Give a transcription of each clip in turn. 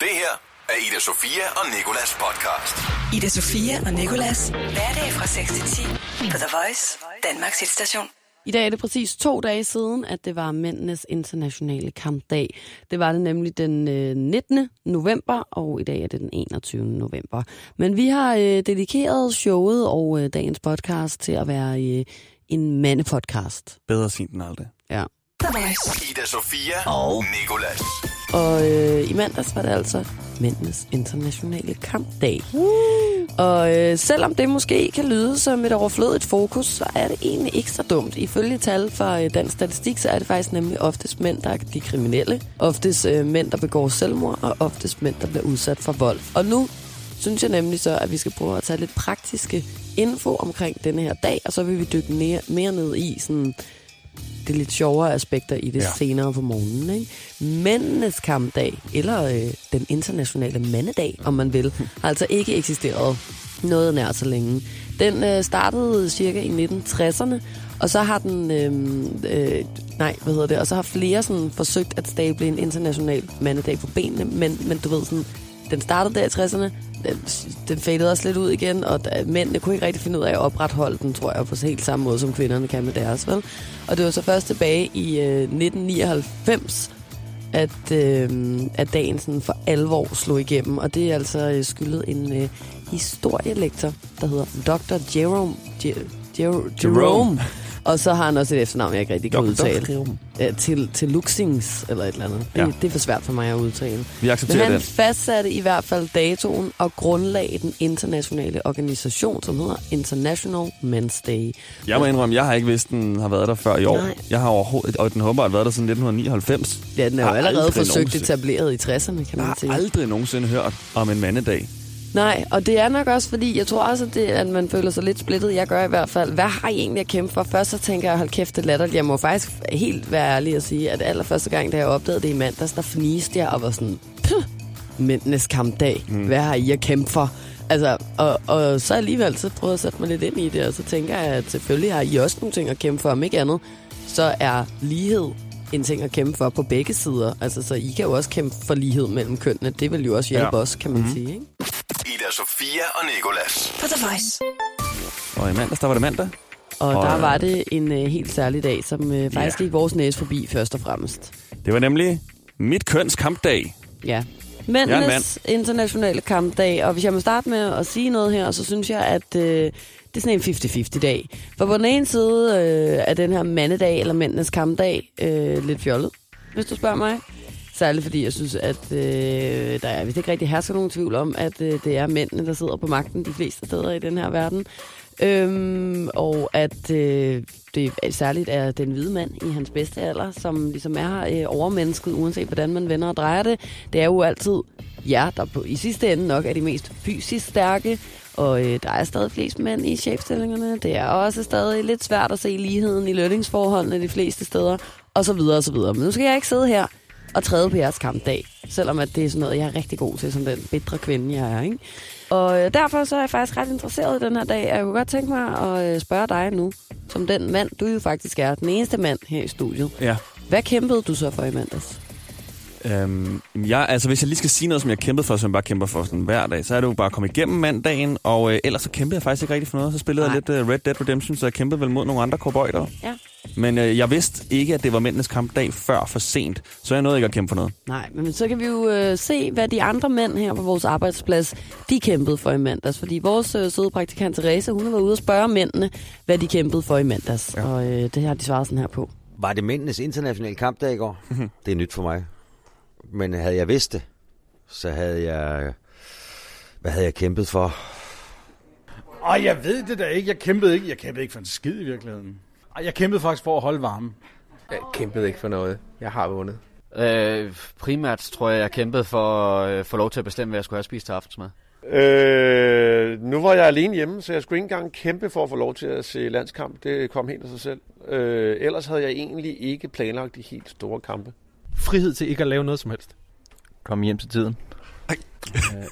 Det her er Ida Sofia og Nicolas podcast. Ida Sofia og Nicolas. Hverdag fra 6 til 10 på The Voice, Danmarks hitstation. I dag er det præcis 2 dage siden, at det var mændenes internationale kampdag. Det var det nemlig den 19. november, og i dag er det den 21. november. Men vi har dedikeret showet og dagens podcast til at være en mandepodcast. Bedre sent end aldrig. Ja. Ida Sofia og Nicolas. Og i mandags var det altså mændenes internationale kampdag. Og selvom det måske kan lyde som et overflødigt fokus, så er det egentlig ikke så dumt. Ifølge tal fra Dansk Statistik, så er det faktisk nemlig oftest mænd, der er de kriminelle. Oftest mænd, der begår selvmord, og oftest mænd, der bliver udsat for vold. Og nu synes jeg nemlig så, at vi skal prøve at tage lidt praktiske info omkring denne her dag, og så vil vi dykke mere ned i sådan det lidt sjovere aspekter i det senere på morgenen, ikke? Mændenes kampdag, eller den internationale mandedag, om man vil, har altså ikke eksisteret noget nær så længe. Den startede cirka i 1960'erne, og så har den og så har flere sådan forsøgt at stable en international mandedag på benene, men du ved sådan, den startede der i 60'erne, den fadede også lidt ud igen, og mændene kunne ikke rigtig finde ud af at opretholde den, tror jeg, på helt samme måde, som kvinderne kan med deres, vel? Og det var så først tilbage i 1999, at dagen sådan for alvor slog igennem, og det er altså skyldet en historielektor, der hedder Dr. Jerome. Og så har han også et efternavn, jeg ikke rigtig kan udtale. Til Luxings, eller et eller andet. Ja. Det er for svært for mig at udtale. Vi accepterer det. Men han fastsatte i hvert fald datoen og grundlagde den internationale organisation, som hedder International Men's Day. Jeg må indrømme, jeg har ikke vidst, den har været der før i år. Nej. Jeg har overhovedet, og den håber, at den har været der siden 1999. Ja, den er jo allerede forsøgt etableret i 60'erne, kan man sige. Jeg har aldrig nogensinde hørt om en mandedag. Nej, og det er nok også, fordi jeg tror også, at man føler sig lidt splittet. Jeg gør i hvert fald. Hvad har I egentlig at kæmpe for? Først så tænker jeg, hold kæft, det latterligt. Jeg må faktisk helt være ærlig at sige, at allerførste gang, da jeg opdagede det i mandags, der fniste jeg og var sådan, mændenes kampdag. Hvad har I at kæmpe for? Altså, og så alligevel, så prøvede jeg at sætte mig lidt ind i det, og så tænker jeg, at selvfølgelig har I også nogle ting at kæmpe for, om ikke andet. Så er lighed en ting at kæmpe for på begge sider. Altså, så I kan jo også kæmpe for lighed mellem kønnene. Det vil jo også hjælpe os, kan man sige, ikke? Ida Sofia og Nicolas. For The Voice. Og i mandags, der var det mandag. Og der var det en helt særlig dag, som faktisk gik vores næse forbi først og fremmest. Det var nemlig mit køns kampdag. Ja. Mændenes internationale kampdag. Og hvis jeg må starte med at sige noget her, så synes jeg, at det er sådan en 50-50-dag. For på den ene side er den her mandedag, eller mændenes kampdag, lidt fjollet, hvis du spørger mig. Særligt fordi jeg synes, at der er ikke rigtig hersker nogen tvivl om, at det er mændene, der sidder på magten de fleste steder i den her verden. Og at det særligt er den hvide mand i hans bedste alder, som ligesom er overmennesket, uanset hvordan man vender og drejer det. Det er jo altid jer, der på, i sidste ende nok er de mest fysisk stærke, og der er stadig flest mænd i chefstillingerne. Det er også stadig lidt svært at se ligheden i lønningsforholdene de fleste steder, og så videre og så videre. Men nu skal jeg ikke sidde her og træde på jeres kampdag, selvom at det er sådan noget, jeg er rigtig god til, som den bedre kvinde, jeg er, ikke? Og derfor så er jeg faktisk ret interesseret i den her dag. Jeg kunne godt tænke mig at spørge dig nu, som den mand, du jo faktisk er, den eneste mand her i studiet. Ja. Hvad kæmpede du så for i mandags? Hvis jeg lige skal sige noget, som jeg kæmpede for, som jeg bare kæmper for sådan hver dag, så er det jo bare at komme igennem mandagen, og ellers så kæmpede jeg faktisk ikke rigtig for noget. Så spillede jeg lidt Red Dead Redemption, så jeg kæmpede vel mod nogle andre cowboyder. Ja. Men jeg vidste ikke, at det var mændenes kampdag før for sent, så jeg nåede ikke at kæmpe for noget. Nej, men så kan vi jo se, hvad de andre mænd her på vores arbejdsplads, de kæmpede for i mandags. Fordi vores søde praktikant Therese, hun var ude og spørge mændene, hvad de kæmpede for i mandags. Ja. Og det har de svaret sådan her på. Var det mændenes internationale kampdag i går? Det er nyt for mig. Men havde jeg vidst det, så havde jeg... Hvad havde jeg kæmpet for? Ej, jeg ved det da ikke. Jeg kæmpede ikke for en skid i virkeligheden. Jeg kæmpede faktisk for at holde varmen. Jeg kæmpede ikke for noget. Jeg har vundet. Primært tror jeg kæmpede for at få lov til at bestemme, hvad jeg skulle have spist til aftensmad. Nu var jeg alene hjemme, så jeg skulle ikke engang kæmpe for at få lov til at se landskamp. Det kom helt af sig selv. Ellers havde jeg egentlig ikke planlagt de helt store kampe. Frihed til ikke at lave noget som helst. Kom hjem til tiden.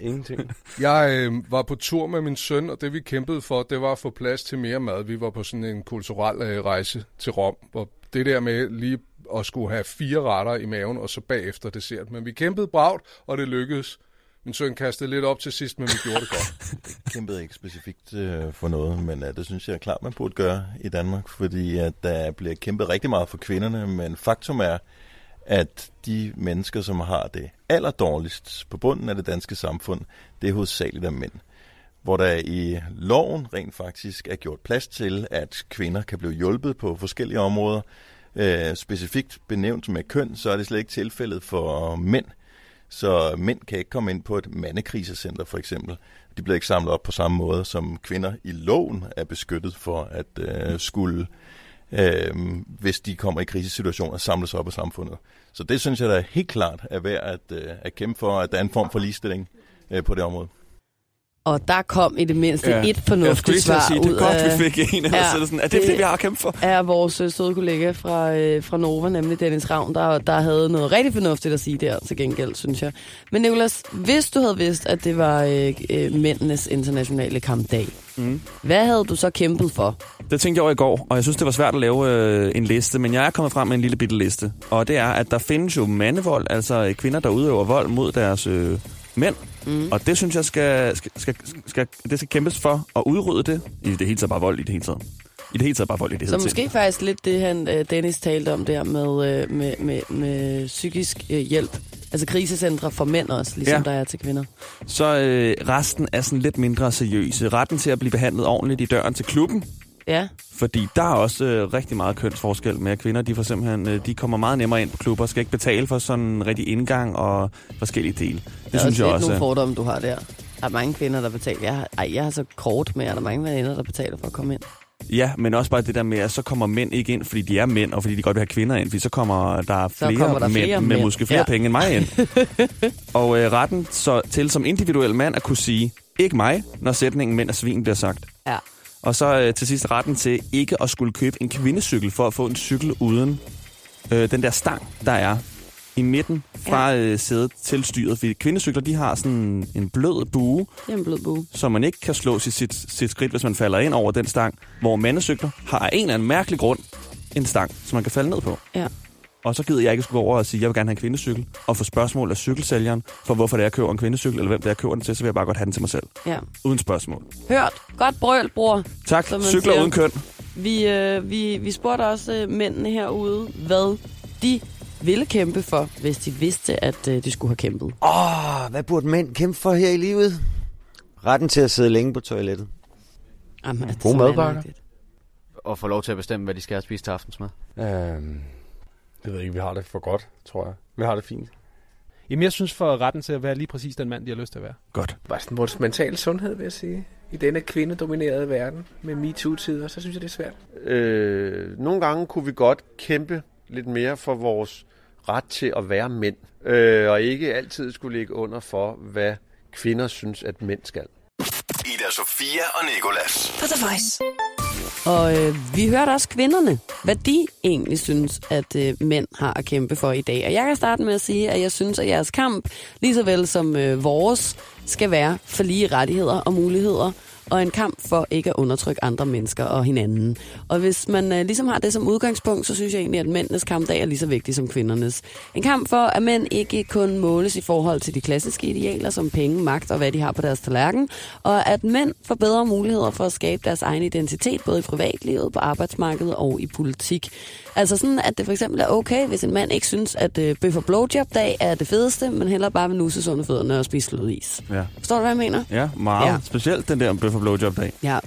Ingenting. Jeg var på tur med min søn, og det vi kæmpede for, det var at få plads til mere mad. Vi var på sådan en kulturel rejse til Rom, hvor det der med lige at skulle have 4 retter i maven, og så bagefter dessert. Men vi kæmpede bragt, og det lykkedes. Min søn kastede lidt op til sidst, men vi gjorde det godt. Jeg kæmpede ikke specifikt for noget, men det synes jeg er klart, man burde gøre i Danmark, fordi der bliver kæmpet rigtig meget for kvinderne, men faktum er, at de mennesker, som har det allerdårligst på bunden af det danske samfund, det er hovedsageligt af mænd. Hvor der i loven rent faktisk er gjort plads til, at kvinder kan blive hjulpet på forskellige områder. Specifikt benævnt med køn, så er det slet ikke tilfældet for mænd. Så mænd kan ikke komme ind på et mandekrisecenter for eksempel. De bliver ikke samlet op på samme måde, som kvinder i loven er beskyttet for at skulle, hvis de kommer i krisesituationer, samles op af samfundet. Så det synes jeg da helt klart er værd at kæmpe for, at der er en form for ligestilling på det område. Og der kom i det mindste et fornuftigt svar sige, ud af... Det er godt, vi fik en, er det det, vi har kæmpet for? Er vores søde kollega fra Nova, nemlig Dennis Ravn, der havde noget rigtig fornuftigt at sige der til gengæld, synes jeg. Men Nicolas, hvis du havde vidst, at det var mændenes internationale kampdag, hvad havde du så kæmpet for? Det tænkte jeg over i går, og jeg synes, det var svært at lave en liste, men jeg er kommet frem med en lille bitte liste. Og det er, at der findes jo mandevold, altså kvinder, der udøver vold mod deres... mænd, og det synes jeg skal kæmpes for at udrydde det. I det hele taget bare vold i det hele taget. Så måske faktisk lidt det, han Dennis talte om der med psykisk hjælp. Altså krisecentre for mænd også, ligesom der er til kvinder. Så resten er sådan lidt mindre seriøse. Retten til at blive behandlet ordentligt i døren til klubben. Ja. Fordi der er også rigtig meget kønsforskel med, at kvinder de får simpelthen, de kommer meget nemmere ind på klubber, skal ikke betale for sådan en rigtig indgang og forskellige dele. Det synes jeg også. Det er også nogle fordomme, du har der. Der er mange kvinder, der betaler. Jeg har så kort med, at der er mange veninder, der betaler for at komme ind. Ja, men også bare det der med, at så kommer mænd ikke ind, fordi de er mænd, og fordi de godt vil have kvinder ind, fordi så kommer der flere mænd med måske flere penge end mig ind. Og retten så til som individuel mand at kunne sige, ikke mig, når sætningen mænd og svin bliver sagt. Ja. Og så til sidst retten til ikke at skulle købe en kvindecykel for at få en cykel uden den der stang, der er i midten fra sædet til styret. Fordi kvindecykler, de har sådan en blød bue, så man ikke kan slå sit skridt, hvis man falder ind over den stang. Hvor mandecykler har en eller anden mærkelig grund en stang, som man kan falde ned på. Ja. Og så gider jeg ikke skulle gå over og sige, at jeg vil gerne have en kvindecykel, og få spørgsmål af cykelsælgeren, for hvorfor det er, jeg køber en kvindecykel, eller hvem det er, jeg køber den til, så vil jeg bare godt have den til mig selv. Ja. Uden spørgsmål. Hørt. Godt brøl, bror. Tak. Cykler uden køn. Vi spurgte også mændene herude, hvad de ville kæmpe for, hvis de vidste, at de skulle have kæmpet. Hvad burde mænd kæmpe for her i livet? Retten til at sidde længe på toilettet. Jamen, god madbakker. Og få lov til at bestemme, hvad de skal have spist til aftensmad. Det ved jeg ikke, vi har det for godt, tror jeg. Vi har det fint. Jamen, jeg synes for retten til at være lige præcis den mand, de har lyst til at være. Godt. Bare sådan vores mentale sundhed, vil jeg sige. I denne kvindedominerede verden med MeToo-tider, så synes jeg, det er svært. Nogle gange kunne vi godt kæmpe lidt mere for vores ret til at være mænd. Og ikke altid skulle ligge under for, hvad kvinder synes, at mænd skal. Ida Sofia og Nicolas. For The Voice. Og vi hørte også kvinderne, hvad de egentlig synes, at mænd har at kæmpe for i dag. Og jeg kan starte med at sige, at jeg synes, at jeres kamp, lige så vel som vores, skal være for lige rettigheder og muligheder. Og en kamp for ikke at undertrykke andre mennesker og hinanden. Og hvis man ligesom har det som udgangspunkt, så synes jeg egentlig, at mændenes kampdag er lige så vigtig som kvindernes. En kamp for, at mænd ikke kun måles i forhold til de klassiske idealer som penge, magt og hvad de har på deres tallerken. Og at mænd får bedre muligheder for at skabe deres egen identitet, både i privatlivet, på arbejdsmarkedet og i politik. Altså sådan, at det for eksempel er okay, hvis en mand ikke synes, at bøf og blowjob-dag er det fedeste, men hellere bare vil nusse sunde fødderne og spise slået is. Ja. Forstår du, hvad jeg mener? Ja, meget. Ja. Specielt den der bøf og blowjob-dag. Ja,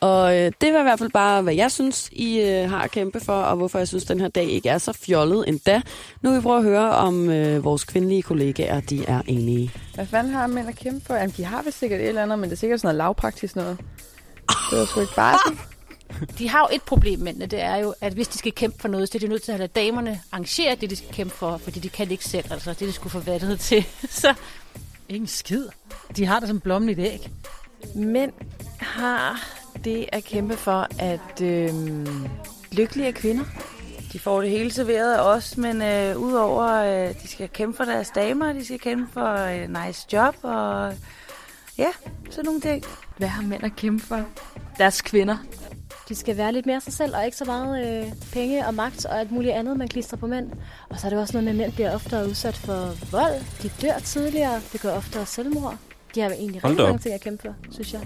og det var i hvert fald bare, hvad jeg synes, I har at kæmpe for, og hvorfor jeg synes, den her dag ikke er så fjollet endda. Nu vil vi prøve at høre, om vores kvindelige kollegaer, de er enige. Hvad fanden har mænd at kæmpe for? Jamen, de har vist sikkert et eller andet, men det er sikkert sådan noget lavpraktisk noget. Det var sgu ikke bare sådan. De har jo et problem, mændene, det er jo, at hvis de skal kæmpe for noget, så er de nødt til at lade damerne arrangere det, de skal kæmpe for, fordi de kan det ikke selv, altså det, de skulle få vattet til. Så ingen skid. De har det som blommen i det, ikke? Mænd har det at kæmpe for, at lykkelige kvinder, de får det hele serveret af os, men udover, de skal kæmpe for deres damer, de skal kæmpe for nice job, og ja, sådan nogle ting. Hvad har mænd at kæmpe for? Deres kvinder. De skal være lidt mere sig selv, og ikke så meget penge og magt og alt muligt andet, man klistrer på mænd. Og så er det også noget med, at mænd bliver oftere udsat for vold. De dør tidligere, det gør oftere selvmord. De har egentlig rigtig mange ting at kæmpe for, synes jeg.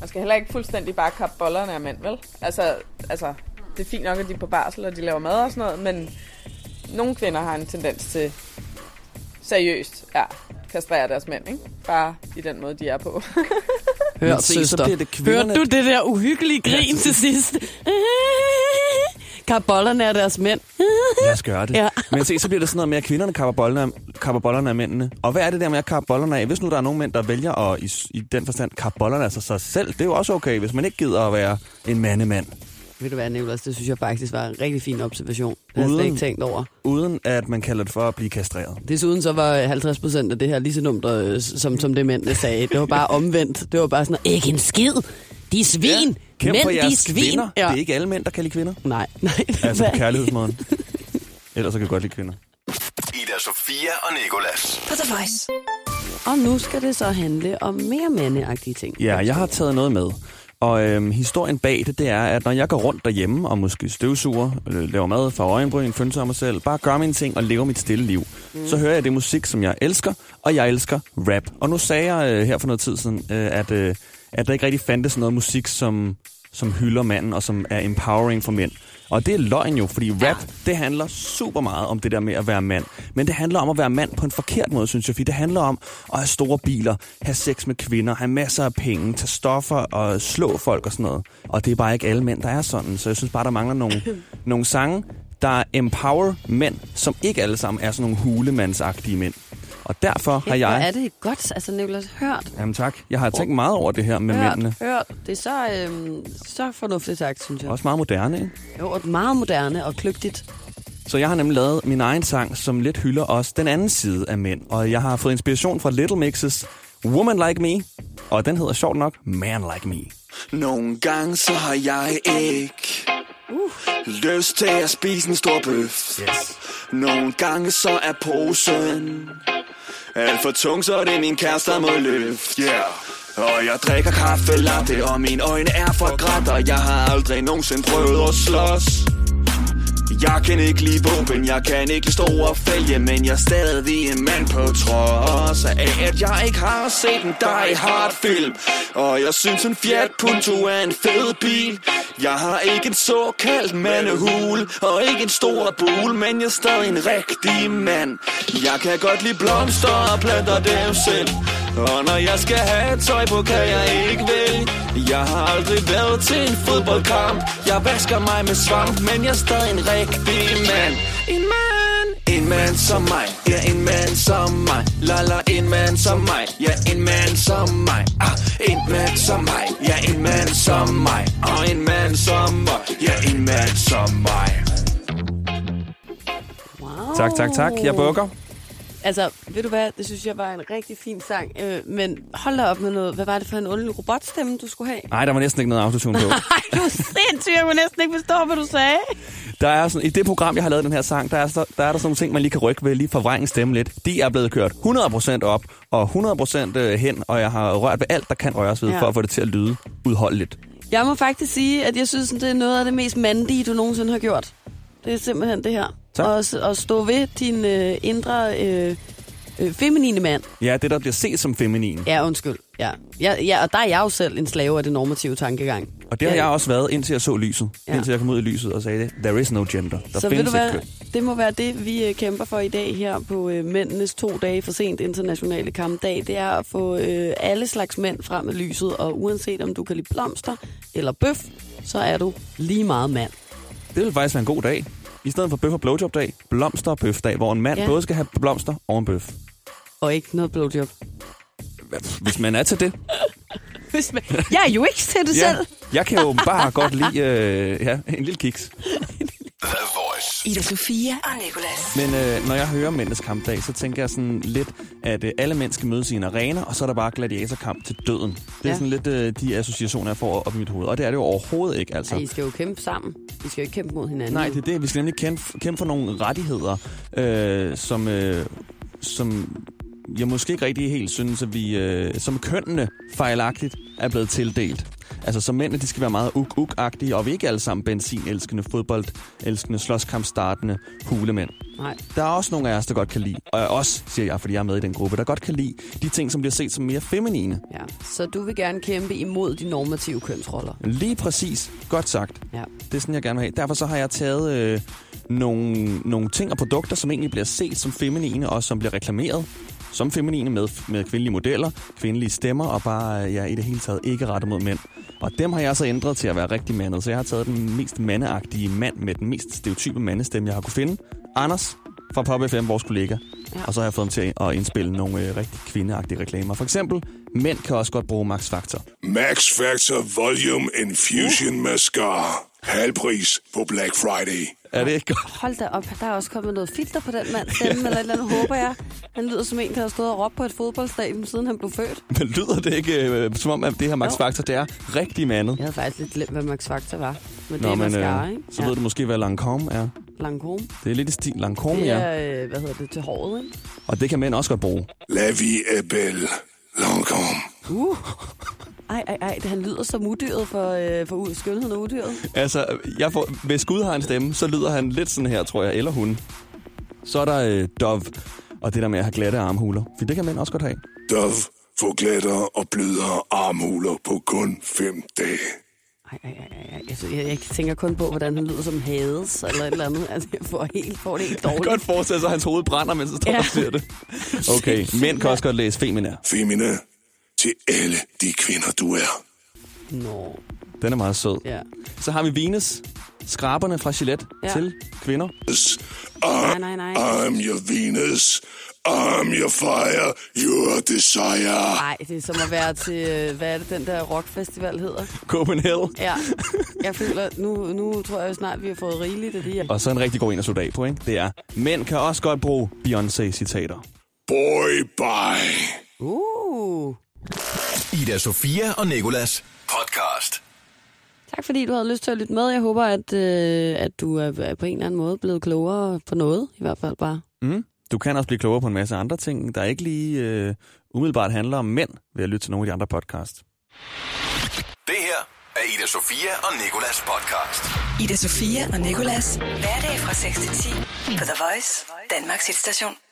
Man skal heller ikke fuldstændig bare kappe bollerne af mænd, vel? Altså, det er fint nok, at de er på barsel, og de laver mad og sådan noget, men nogle kvinder har en tendens til seriøst, ja, kastrere deres mænd, ikke? Bare i den måde, de er på. Hør, søster. Hørte du det der uhyggelige grin til sidst? Kapper bollerne af deres mænd. Lad os gøre det. Ja. Men se, så bliver det sådan noget med, at kvinderne kapper bollerne af mændene. Og hvad er det der med at kappe bollerne af? Hvis nu der er nogen mænd, der vælger at i den forstand kappe bollerne af sig selv, det er jo også okay, hvis man ikke gider at være en mandemand. Ved du hvad, Nicolas, det synes jeg faktisk var en rigtig fin observation. Det har jeg slet ikke tænkt over. Uden at man kalder det for at blive kastreret. Desuden så var 50% af det her lige så dumt, som det mændene sagde. Det var bare omvendt. Det var bare sådan, ikke en skid. De er svin. Ja. Kæmpe for jeres kvinder. Ja. Det er ikke alle mænd, der kan lide kvinder. Nej. Altså på kærlighedsmåden. Ellers så kan jeg godt lide kvinder. Ida Sofia og Nicolas. På The Voice. Og nu skal det så handle om mere mandeagtige ting. Ja, jeg har taget noget med. Og historien bag det er, at når jeg går rundt derhjemme og måske støvsuger, laver mad, farver øjenbryn, fønser mig selv, bare gør mine ting og lever mit stille liv, så hører jeg det musik, som jeg elsker, og jeg elsker rap. Og nu sagde jeg her for noget tid siden, at der ikke rigtig fandtes noget musik, som hylder manden og som er empowering for mænd. Og det er løgn jo, fordi rap, det handler super meget om det der med at være mand. Men det handler om at være mand på en forkert måde, synes jeg. Fordi det handler om at have store biler, have sex med kvinder, have masser af penge, tage stoffer og slå folk og sådan noget. Og det er bare ikke alle mænd, der er sådan. Så jeg synes bare, der mangler nogle sange, der empower mænd, som ikke alle sammen er sådan nogle hulemandsagtige mænd. Og derfor har jeg... Ja, er det godt? Altså, Nicolas, hørt. Jamen tak. Jeg har tænkt meget over det her med mændene. Hørt. Det er så fornuftigt sagt, synes jeg. Også meget moderne, ikke? Jo, meget moderne og kløgtigt. Så jeg har nemlig lavet min egen sang, som lidt hylder også den anden side af mænd. Og jeg har fået inspiration fra Little Mix's Woman Like Me. Og den hedder sjovt nok Man Like Me. Nogle gange så har jeg ikke... lyst til at spise en stor bøf. Yes. Nogle gange så er posen alt for tung, så det min kæreste må løfte. Yeah. Og jeg drikker kaffe latte, og mine øjne er for grætter. Jeg har aldrig nogensinde prøvet at slås. Jeg kan ikke lide våben, jeg kan ikke stå og fælge, men jeg er stadig en mand på trods af, at jeg ikke har set en Die Hard film. Og jeg synes en Fiat Punto er en fed bil. Jeg har ikke en såkaldt mandehule, og ikke en stor bule, men jeg er stadig en rigtig mand. Jeg kan godt lide blomster og planter dem selv, og når jeg skal have tøj på, kan jeg ikke vælge. Jeg har aldrig været til en fodboldkamp. Jeg vasker mig med svamp, men jeg er stadig en rigtig mand. En mand. En mand som mig. Ja, en mand som mig. Lala, en mand som mig. Ja, en mand som mig. Ah, en mand som mig. Ja, en mand som mig. Og en mand som mig. Ja, en mand som mig. Wow. Tak. Jeg bukker. Altså, ved du hvad, det synes jeg var en rigtig fin sang, men hold da op med noget. Hvad var det for en underlig robotstemme, du skulle have? Nej, der var næsten ikke noget autotune på. Nej, du er sindssyg, jeg kunne næsten ikke forstå, hvad du sagde. Der er sådan, i det program, jeg har lavet den her sang, der er sådan nogle ting, man lige kan rykke ved, lige forvrænge stemmen lidt. De er blevet kørt 100% op og 100% hen, og jeg har rørt ved alt, der kan røres ved, for at få det til at lyde udholdeligt. Jeg må faktisk sige, at jeg synes, det er noget af det mest mandige, du nogensinde har gjort. Det er simpelthen det her. Og stå ved din indre feminine mand. Ja, det der bliver set som feminin. Ja, undskyld. Ja, og der er jeg jo selv en slave af det normative tankegang. Og det har jeg også været, indtil jeg så lyset. Ja. Indtil jeg kom ud i lyset og sagde det. There is no gender. Der så findes et køn. Det må være det, vi kæmper for i dag her på mændenes 2 dage for sent internationale kampdag. Det er at få alle slags mænd frem i lyset. Og uanset om du kan lide blomster eller bøf, så er du lige meget mand. Det vil faktisk være en god dag. I stedet for bøf og blowjob-dag, blomster og bøf-dag, hvor en mand både skal have blomster og en bøf. Og ikke noget blowjob. Hvis man er til det. Jeg er jo ikke til det selv. Jeg kan jo bare godt lide en lille kiks. Ida Sofia og Nicolas. Men når jeg hører mændenes kampdag, så tænker jeg sådan lidt, at alle mænd skal mødes i en arena, og så er der bare gladiatorkamp til døden. Det er sådan lidt de associationer, jeg får op i mit hoved. Og det er det jo overhovedet ikke, altså. Ja, I skal jo kæmpe sammen. I skal jo ikke kæmpe mod hinanden. Nej, det er det. Vi skal nemlig kæmpe for nogle rettigheder, som jeg måske ikke rigtig helt synes, at vi som kønnene fejlagtigt er blevet tildelt. Altså, så mændene, de skal være meget uk-uk-agtige, og vi er ikke alle sammen benzinelskende, fodboldelskende, slåskampstartende hulemænd. Nej. Der er også nogle af os, der godt kan lide, og også, siger jeg, fordi jeg er med i den gruppe, der godt kan lide de ting, som bliver set som mere feminine. Ja, så du vil gerne kæmpe imod de normative kønsroller. Lige præcis. Godt sagt. Ja. Det er sådan, jeg gerne vil have. Derfor så har jeg taget nogle ting og produkter, som egentlig bliver set som feminine, og som bliver reklameret som feminine med kvindelige modeller, kvindelige stemmer, og bare i det hele taget ikke rettet mod mænd. Og dem har jeg så ændret til at være rigtig mandet, så jeg har taget den mest mandeagtige mand med den mest stereotype mandestemme, jeg har kunne finde. Anders fra PopFM, vores kollega. Ja. Og så har jeg fået dem til at indspille nogle rigtig kvindeagtige reklamer. For eksempel, mænd kan også godt bruge Max Factor. Max Factor Volume Infusion Mascara. Halvpris på Black Friday. Er det ikke godt? Hold da op, der er også kommet noget filter på den mand. Stemme eller et eller andet, håber jeg. Han lyder som en, der har stået og råbt på et fodboldstadion, siden han blev født. Men lyder det ikke som om, at det her Max Factor, det er rigtig mandet? Jeg havde faktisk lidt glemt, hvad Max Factor var. Men det er mascara, ikke? Så ved du måske, hvad Lancôme er. Lancôme? Det er lidt i stil. Lancôme, ja. Det er, hvad hedder det, til håret, ikke? Og det kan mænd også godt bruge. La vie est belle. Lancôme. Ej, han lyder som udyret for skønheden og udyret. Altså, hvis Gud har en stemme, så lyder han lidt sådan her, tror jeg, eller hun. Så er der Dove, og det der med at have glatte armhuler. For det kan mænd også godt have. Dove får glatter og blødere armhuler på kun 5 dage. Ej. Altså, jeg tænker kun på, hvordan han lyder som Hades eller et eller andet. Altså, jeg får det helt dårligt. Jeg kan godt forestille sig, at hans hoved brænder, mens han står og ser det. Okay, mænd kan også godt læse Feminær. Feminær. Til alle de kvinder, du er. Nå. Den er meget sød. Ja. Så har vi Venus. Skraberne fra Gillette til kvinder. Nej. I'm your Venus. I'm your fire. Your desire. Nej, det er som at være til, hvad er det, den der rockfestival hedder? Copenhagen. Ja. Jeg føler, nu tror jeg snart, vi har fået rigeligt af det. Og så en rigtig god en at slutte af på, ikke? Det er, mænd kan også godt bruge Beyoncé-citater. Boy, bye. Ida Sofia og Nicolas podcast. Tak fordi du havde lyst til at lytte med. Jeg håber, at du er på en eller anden måde blevet klogere på noget. I hvert fald bare. Du kan også blive klogere på en masse andre ting, der ikke lige umiddelbart handler om mænd, ved at lytte til nogle af de andre podcasts. Det her er Ida Sofia og Nicolas podcast. Ida Sofia og Nicolas. Hverdag fra 6 til 10 på The Voice, Danmarks hitstation.